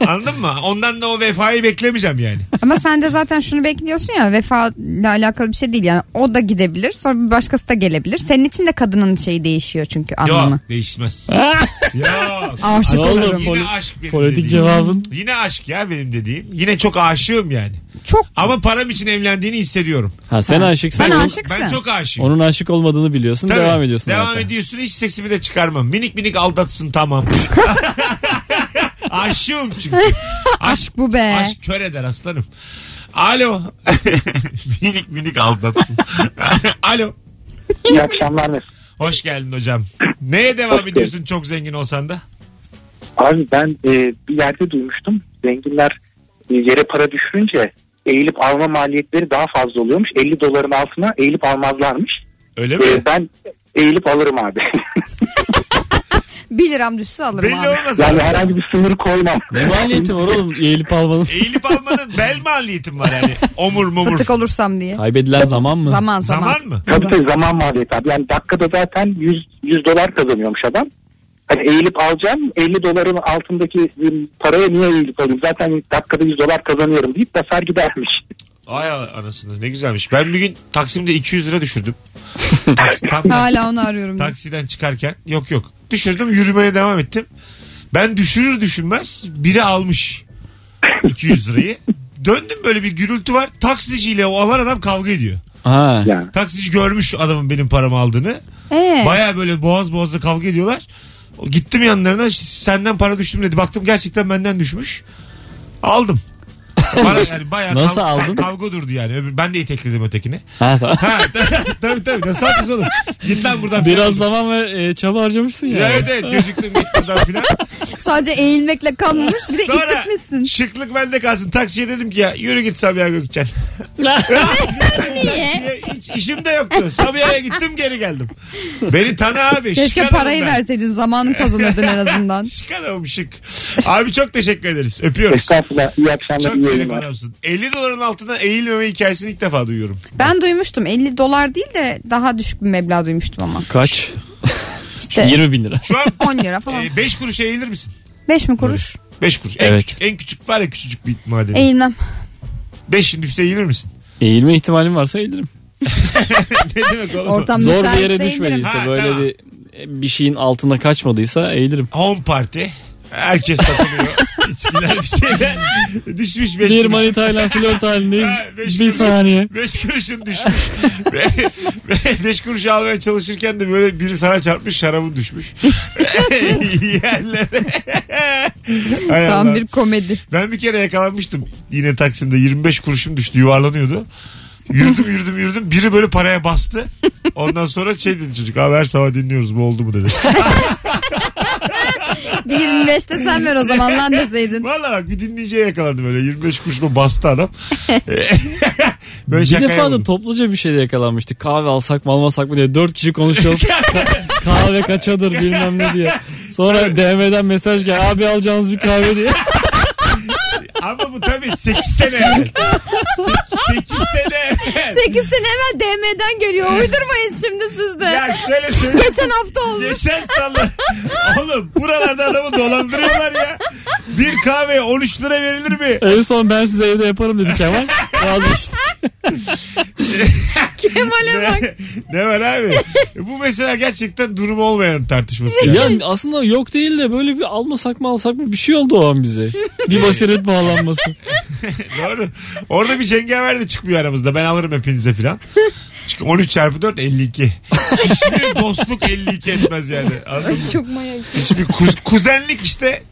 Anladın mı? Ondan da o vefayı beklemeyeceğim yani. Ama sen de zaten şunu bekliyorsun ya, vefa ile alakalı bir şey değil yani. O da gidebilir. Sonra bir başkası da gelebilir. Senin için de kadının şeyi değişiyor çünkü anlamı. Yok, değişmez. Yok. Aşık olurum. Yine aşk benim politik dediğim. Cevabın. Yine aşk ya benim dediğim. Yine çok aşığım yani. Çok. Ama param için evlendiğini hissediyorum. Ha sen ha. aşıksın. Ben aşıksın. Ben çok aşığım. Onun aşık olmadığını biliyorsun. Tabii, devam ediyorsun. Devam zaten. ediyorsun. Hiç sesimi de çıkarmam. Minik minik aldatsın tamam. Aşığım çünkü. Aşk bu be. Aşk kör eder aslanım. Alo. Minik minik aldatsın. Alo. İyi akşamlar. Hoş geldin hocam. Neye devam Hoş ediyorsun geldin. Çok zengin olsan da? Abi ben e, bir yerde duymuştum. Zenginler e, yere para düşürünce eğilip alma maliyetleri daha fazla oluyormuş. elli doların altına eğilip almazlarmış. Öyle mi? E, ben eğilip alırım abi. bir liram düşse alırım belli abi. Belli olmaz. Yani abi. Herhangi bir sınır koymam. Ne maliyeti var oğlum eğilip almanın? Eğilip almanın bel maliyetim var yani. Omur mumur. Fıtık olursam diye. Kaybedilen zaman mı? Zaman zaman. Zaman mı? Tabii tabii zaman maliyeti abi. Yani dakikada zaten yüz dolar kazanıyormuş adam. Hani eğilip alacağım, elli doların altındaki paraya niye eğilip alayım? Zaten dakikada yüz dolar kazanıyorum deyip basar gidermiş. Ay anasını, ne güzelmiş. Ben bir gün Taksim'de iki yüz lira düşürdüm. Taks, tam, hala onu arıyorum. Taksiden çıkarken yok yok. Düşürdüm, yürümeye devam ettim. Ben düşürür düşünmez biri almış iki yüz lirayı. Döndüm, böyle bir gürültü var. Taksiciyle o alan adam kavga ediyor. Aa. Yani. Taksici görmüş adamın benim paramı aldığını. Ee? Baya böyle boğaz boğazla kavga ediyorlar. Gittim yanlarına, senden para düştüm dedi. Baktım gerçekten benden düşmüş. Aldım. Bana yani bayağı nasıl kav- aldın? Kavga durdu yani. Ben de itekledim ötekini. Ha tamam. Ha, tabii tabii. Nasıl yaptınız oğlum? Git lan buradan. Biraz zaman ve e, çaba harcamışsın ya. Yani. Evet evet. Gözüktüm git buradan filan. Sadece eğilmekle kalmamış. Bir de itekmişsin. Şıklık bende kalsın. Taksiye dedim ki ya yürü git Sabiha Gökçen. Niye? Hiç işim de yoktu. Sabiha'ya gittim, geri geldim. Beni tanı abi. Keşke parayı ben. Verseydin. Zamanını kazanırdın en azından. Şık adamım şık. Abi çok teşekkür ederiz. Öpüyoruz. Estağfurullah. İyi akşamlar. Çok elli doların altına eğilmeme hikayesini ilk defa duyuyorum. Ben duymuştum. elli dolar değil de daha düşük bir meblağ duymuştum ama. Kaç? İşte yirmi bin lira. Şu an on lira falan. beş kuruşa eğilir misin? beş mi kuruş? beş kuruş. En evet. Küçük, en küçük var ya, küçücük bir maden. Eğilmem. beşin düşse eğilir misin? Eğilme ihtimalim varsa eğilirim. Ne demek oğlum? Ortam zor bir yere düşmediyse, ha, böyle tamam. bir bir şeyin altına kaçmadıysa eğilirim. Home party. Herkes takılıyor. İçkiler bir şeyler. Düşmüş beş kuruş. Bir manitayla flört halindeyiz. Beş bir kuruş, saniye. Beş kuruşun düşmüş. Beş kuruş almaya çalışırken de böyle biri sana çarpmış, şarabın düşmüş. Yerlere. Tam bir komedi. Ben bir kere yakalanmıştım. Yine Taksim'de yirmi beş kuruşum düştü, yuvarlanıyordu. Yürüdüm yürüdüm yürüdüm. Biri böyle paraya bastı. Ondan sonra şey dedi çocuk. Abi her sabah dinliyoruz, bu oldu mu dedi. Bir yirmi beşte sen ver o zaman lan deseydin. Valla bak bir dinleyiciye yakaladım öyle. yirmi beş kuruşlu bastı adam. Böyle bir defa yapalım. Da topluca bir şeyde yakalanmıştık. Kahve alsak mı almasak mı diye. Dört kişi konuşuyoruz. Kahve kaçadır bilmem ne diye. Sonra evet. D M'den mesaj gel. Abi alacağınız bir kahve diye. Ama bu tabii sekiz sene evvel. sekiz sene evvel. sekiz sene evvel D M'den geliyor. Uydurmayın şimdi siz de. Ya şöyle söyleyeyim. Geçen hafta olmuş. Geçen salı. Oğlum buralarda adamı dolandırıyorlar ya. Bir kahveye on üç lira verilir mi? En son ben size evde yaparım dedi Kemal. Vazgeçti. Kemal'e bak. Ne var abi? Bu mesela gerçekten durum olmayan tartışması. Ya yani. Yani aslında yok değil de böyle bir almasak mı alsak mı bir şey oldu o an bize. Bir basiret bağlanması. Doğru. Orada bir cengaver de çıkmıyor aramızda. Ben alırım hepinize filan. Çünkü on üç çarpı dört elli iki. Hiçbir dostluk elli iki etmez yani. Çok manyak. Hiçbir kuz- kuzenlik işte.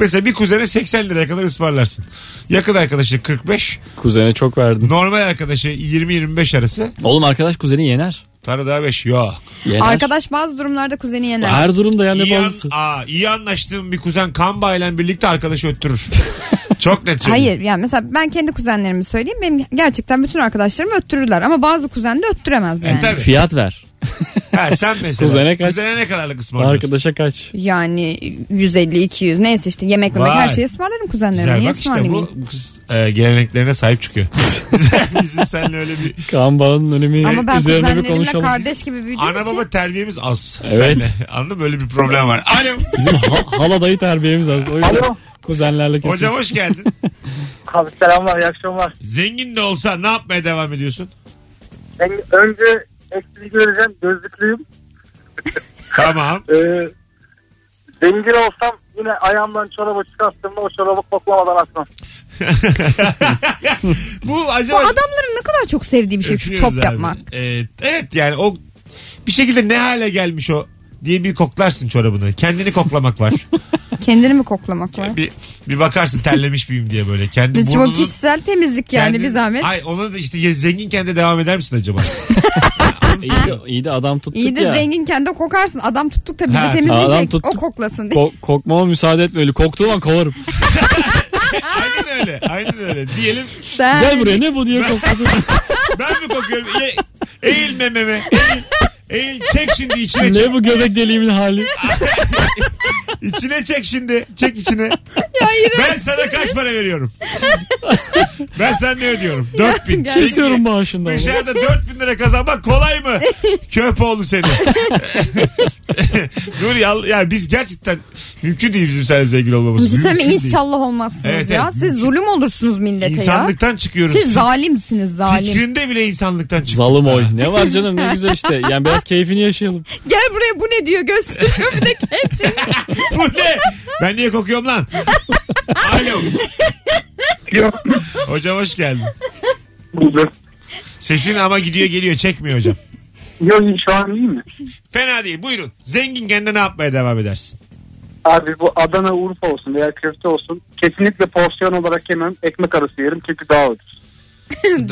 Mesela bir kuzene seksen liraya kadar ısmarlarsın. Yakın arkadaşı kırk beş. Kuzene çok verdin. Normal arkadaşı yirmi yirmi beş arası. Oğlum arkadaş kuzeni yener. Tanrı daha beş yok. Yener. Arkadaş bazı durumlarda kuzeni yener. Her durumda yani bazısı. An, iyi anlaştığım bir kuzen kamba ile birlikte arkadaşı öttürür. Çok net. Hayır yani mesela ben kendi kuzenlerimi söyleyeyim. Benim gerçekten bütün arkadaşlarım öttürürler. Ama bazı kuzen de öttüremez yani. E, fiyat ver. Ha, sen mesela. Kuzene kaç? Kuzene ne kadarlık ısmarlıyorsun? Arkadaşa kaç? Yani yüz elli iki yüz neyse işte yemek yemek her şeyi ısmarlarım kuzenlerime. Niye ısmarlayayım? İşte bu bu e, geleneklerine sahip çıkıyor. Bizim seninle öyle bir... Kan bağının önemi. Ama ben kuzenlerimle kardeş gibi büyüdüğüm için. Ana baba şey... terbiyemiz az. Evet. Anladın mı? Böyle bir problem var. Alo. Bizim ha- hala dayı terbiyemiz az. O yüzden... Alo. Kuzenlerle kötü. Hocam hoş geldin. Abi selamlar, iyi akşamlar. Zengin de olsa ne yapmaya devam ediyorsun? Ben önce eksik göreceğim, gözlüklüyüm. Tamam. ee, zengin olsam yine ayağımdan çorabı çıkarttığımda o çorabı koklamadan atmam. Bu acaba... Bu adamların ne kadar çok sevdiği bir şey şu top abi. Yapmak. Evet, evet yani o bir şekilde ne hale gelmiş o diye bir koklarsın çorabını. Kendini koklamak var. Kendini mi koklamak var? Bir, bir bakarsın terlemiş miyim diye böyle. Kendi biz burnunun, çok kişisel temizlik yani kendini, bir zahmet. Ay ona da işte zenginken de devam eder misin acaba? iyi, de, iyi de adam tuttuk ya. İyi de ya. Zenginken de kokarsın. Adam tuttuk da bizi ha, temizleyecek. O koklasın diye. Ko- kokmama müsaade etme öyle. Koktuğu zaman kovarım. Aynen öyle. Aynen öyle. Diyelim. Sen... Gel buraya ne bu diye kokladın. Ben mi kokuyorum? E- eğil mememe. Eğil. Eğil çek şimdi içine. Ne çek. Bu göbek deliğimin hali? İçine çek şimdi. Çek içine. Ya ben sana kaç para veriyorum? Ben sana ne ödüyorum? dört bin. Kesiyorum maaşından. Dışarıda dört bin lira kazanmak kolay mı? Köpoğlu seni. Dur ya, ya biz gerçekten mümkün değil bizim seninle sevgili olmamız. Biz söyleyeyim inşallah olmazsınız evet, ya. Evet, siz mümkün. Zulüm olursunuz millete insanlıktan ya. İnsanlıktan çıkıyoruz. Siz zalimsiniz zalim. Fikrinde bile insanlıktan çıkıyoruz. Zalim oy. Ne var canım ne güzel işte. Yani biraz keyfini yaşayalım. Gel buraya bu ne diyor gösteriyor bir de kendini. Bu ne? Ben niye kokuyorum lan? Alo. Hocam hoş geldin. Buldum. Sesin ama gidiyor geliyor çekmiyor hocam. Yok şu an iyi mi? Fena değil buyurun. Zenginken de ne yapmaya devam edersin? Abi bu Adana Urfa olsun veya köfte olsun. Kesinlikle porsiyon olarak yemem. Ekmek arası yerim çünkü daha ucuz.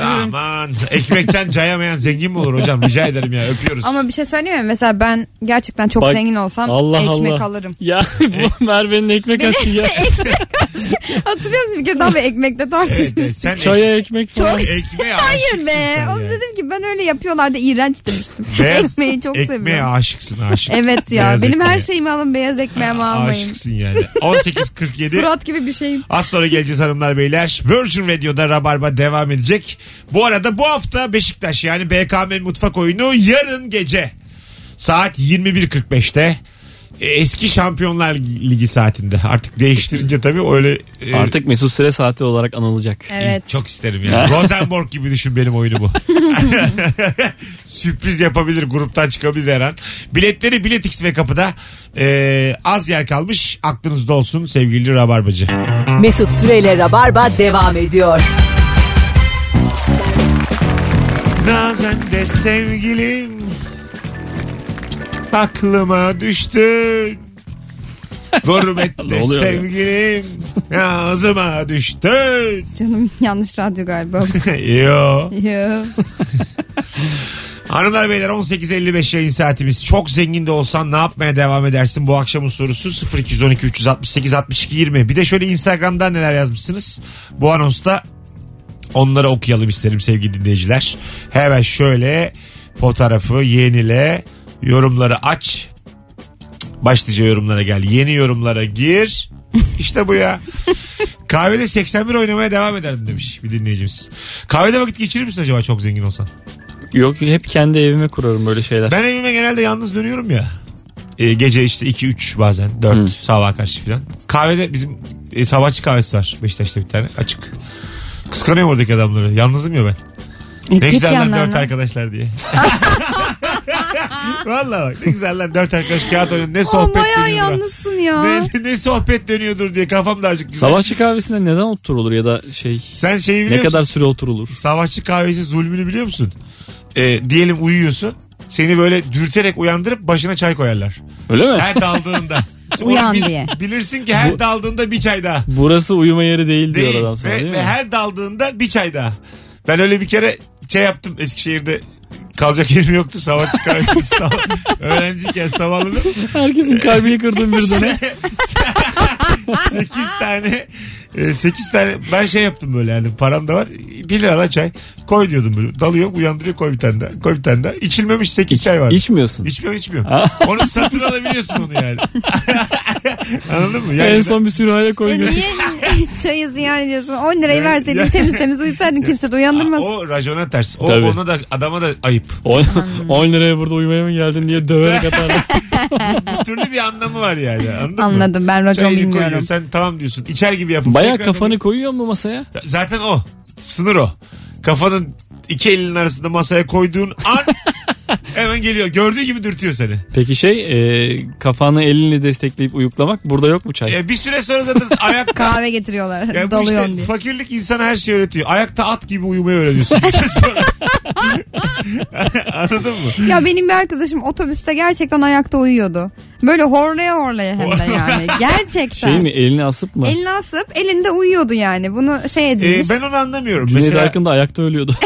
Aman ekmekten cayamayan zengin mi olur hocam rica ederim ya öpüyoruz. Ama bir şey söyleyeyim mi mesela ben gerçekten çok bak, zengin olsam Allah ekmek Allah. Alırım. Ya bu Merve'nin ekmek aşkı ya. Ekmek aşkı hatırlıyor musun bir kere daha bir ekmekle tartışmıştık. Evet, çaya ekmek falan. Çok... Ekmeğe hayır be o dedim ki ben öyle yapıyorlar da iğrenç demiştim. Beyaz, ekmeği çok seviyorum. Ekmeğe aşıksın aşık. Evet ya beyaz benim ekmeğe. Her şeyimi alın beyaz ekmeğimi almayın. Aşıksın yani on sekiz kırk yedi. Fırat gibi bir şeyim. Az sonra geleceğiz hanımlar beyler Virgin Radio'da Rabarba devam edecek. Bu arada bu hafta Beşiktaş yani B K M mutfak oyunu yarın gece saat yirmi bir kırk beşte eski Şampiyonlar Ligi saatinde artık değiştirince tabii öyle e... artık Mesut Süre saati olarak anılacak. Evet. Çok isterim yani. Rosenborg gibi düşün benim oyunumu. Sürpriz yapabilir gruptan çıkabilir her an. Biletleri Biletix ve kapıda e, az yer kalmış aklınızda olsun sevgili Rabarbacı. Mesut Süre ile Rabarba devam ediyor. Nazen de sevgilim aklıma düştü. Gurbette sevgilim ağzıma düştü. Canım yanlış radyo galiba. Yo. Yo. Hanımlar beyler on sekiz elli beş yayın saatimiz. Çok zengin de olsan ne yapmaya devam edersin? Bu akşamın sorusu sıfır iki on iki üç altı sekiz altmış iki yirmi. Bir de şöyle Instagram'dan neler yazmışsınız? Bu anonsta onları okuyalım isterim sevgili dinleyiciler. Hemen şöyle fotoğrafı yenile, yorumları aç. Başlıca yorumlara gel. Yeni yorumlara gir. İşte bu ya. Kahvede seksen bir oynamaya devam ederdim demiş bir dinleyicimiz. Kahvede vakit geçirir misin acaba çok zengin olsan? Yok, hep kendi evime kurarım böyle şeyler. Ben evime genelde yalnız dönüyorum ya. E, gece işte iki üç bazen dört hmm. sabaha karşı falan. Kahvede bizim e, sabahçı kahvesi var Beşiktaş'ta bir tane açık. Kıskanıyorum oradaki adamları. Yalnızım ya ben. E, ne güzel dört arkadaşlar diye. Valla bak ne güzel lan dört arkadaş kağıt oynuyor. Ne sohbet dönüyordur. Bayağı yalnızsın ya. Ne, ne sohbet dönüyordur diye kafam da acıktı. Sabahçı kahvesinde neden oturulur ya da şey. Sen şeyi biliyor ne musun? Kadar süre oturulur? Sabahçı kahvesi zulmünü biliyor musun? Ee, diyelim uyuyorsun. Seni böyle dürterek uyandırıp başına çay koyarlar. Öyle mi? Her daldığında. Uyan bil, diye. Bilirsin ki her Bu, daldığında bir çay daha. Burası uyuma yeri değil, değil diyor adam sana, ve, değil mi? Ve her daldığında bir çay daha. Ben öyle bir kere şey yaptım Eskişehir'de. Kalacak yerim yoktu. Sabah çıkarsın. Sabah, öğrenciyken sabahladım. Herkesin kalbini kırdığım bir dönem. sekiz tane sekiz tane ben şey yaptım böyle yani param da var. bir lira çay koy diyordum böyle. Dalıyor uyandırıyor koy bir tane daha. Koy bir tane daha. İçilmemiş sekiz İç, çay var. İçmiyorsun. İçmiyorum içmiyorum. Onu satın alabiliyorsun onu yani. Anladın mı? Yani en son bir sürahiye koy. E niye çayı ziyan ediyorsun? on lirayı verseydin ya. Temiz temiz uyusaydın kimse de uyandırmaz. O racona ters. O, ona da adama da ayıp. on liraya burada uyumaya mı geldin diye döverek atarlar. Bir türlü bir anlamı var yani. Anladın Anladım mı? Ben racon çayını bilmiyorum. Koyuyor, sen tamam diyorsun. İçer gibi yapıp. Baya kafanı mı koyuyor mu masaya? Zaten o. Sınır o. Kafanın iki elinin arasında masaya koyduğun an hemen geliyor. Gördüğü gibi dürtüyor seni. Peki şey e, kafanı elinle destekleyip uyuklamak burada yok mu çay? E, bir süre sonra zaten ayakta. Kahve getiriyorlar. Yani dalıyor işte, diye. Fakirlik insana her şeyi öğretiyor. Ayakta at gibi uyumayı öğreniyorsun. Anladın mı? Ya benim bir arkadaşım otobüste gerçekten ayakta uyuyordu. Böyle horlaya horlaya hem de yani. Gerçekten. Şey mi, elini asıp mı? Elini asıp elinde uyuyordu yani. Bunu şey edilmiş. Ee, ben onu anlamıyorum. Cüneyt Arkın da ayakta ölüyordu.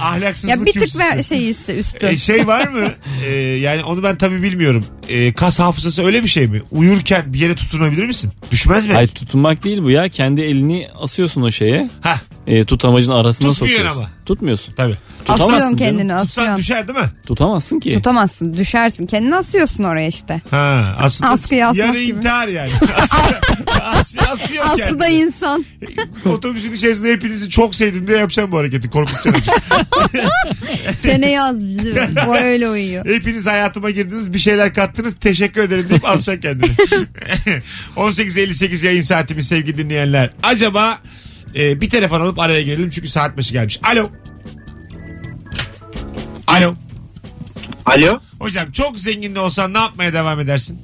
Ahlaksızlık ya bir tık ver şeyi işte üstü. Ee, şey var mı? Ee, yani onu ben tabii bilmiyorum. Ee, kas hafızası öyle bir şey mi? Uyurken bir yere tutunabilir misin? Düşmez mi? Hayır, tutunmak değil bu ya. Kendi elini asıyorsun o şeye. Hah. E, tutamacın arasına tutmuyor sokuyorsun. Ama. Tutmuyorsun. Tabii. Tutamazsın. Asıyorsun kendini, asıyorsun. Düşer değil mi? Tutamazsın ki. Tutamazsın. Düşersin. Kendini asıyorsun oraya işte. Ha, aslında askıya asmak gibi. Yarı intihar yani. Asıyor kendini. Aslı da insan. Otobüsün içerisinde hepinizi çok sevdim diye yapacağım bu hareketi. Korkutacağım. Çene yaz bizim. Bu öyle uyuyor. Hepiniz hayatıma girdiniz. Bir şeyler kattınız. Teşekkür ederim deyip asacak kendini. on sekiz elli sekiz yayın saatimiz sevgili dinleyenler. Acaba Ee, bir telefon alıp araya gelelim çünkü saat başı gelmiş. Alo. Alo. Alo. Hocam çok zengin de olsan ne yapmaya devam edersin?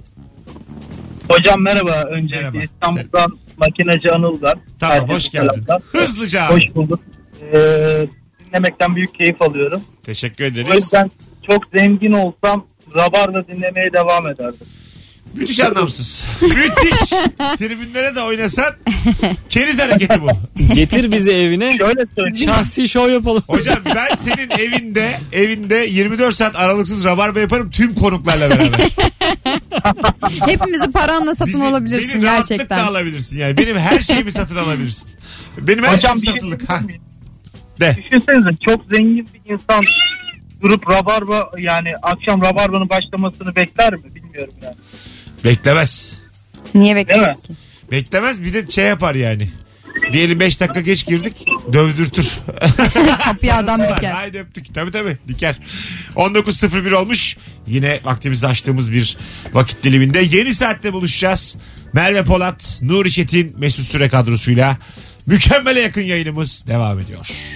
Hocam merhaba. Öncelikle merhaba. İstanbul'dan Sen... makineci Anıl ben. Tamam, herkes hoş geldin. Selamlar. Hızlıca. Hoş bulduk. Ee, dinlemekten büyük keyif alıyorum. Teşekkür ederiz. O yüzden çok zengin olsam Rabarba dinlemeye devam ederdim. Müthiş anlamsız. Müthiş. Tribünlere de oynasan keriz hareketi bu. Getir bizi evine. Şöyle söyleyeyim. Şahsi şov yapalım. Hocam ben senin evinde evinde yirmi dört saat aralıksız Rabarba yaparım tüm konuklarla beraber. Hepimizi paranla satın Bizi, alabilirsin beni gerçekten. Beni rahatlıkla alabilirsin yani. Benim her şeyimi satın alabilirsin. Benim her Hocam, şeyim satılık. Ha. De. Düşünsenize çok zengin bir insan durup Rabarba yani akşam Rabarba'nın başlamasını bekler mi bilmiyorum yani. Beklemez. Niye beklemez ki? Beklemez, bir de şey yapar yani. Diyelim beş dakika geç girdik, dövdürtür. Kapıya adam diker. Haydi öptük. Tabii tabii diker. on dokuz sıfır bir olmuş. Yine vaktimizi açtığımız bir vakit diliminde. Yeni saatte buluşacağız. Merve Polat, Nuri Çetin, Mesut Süre kadrosuyla mükemmele yakın yayınımız devam ediyor.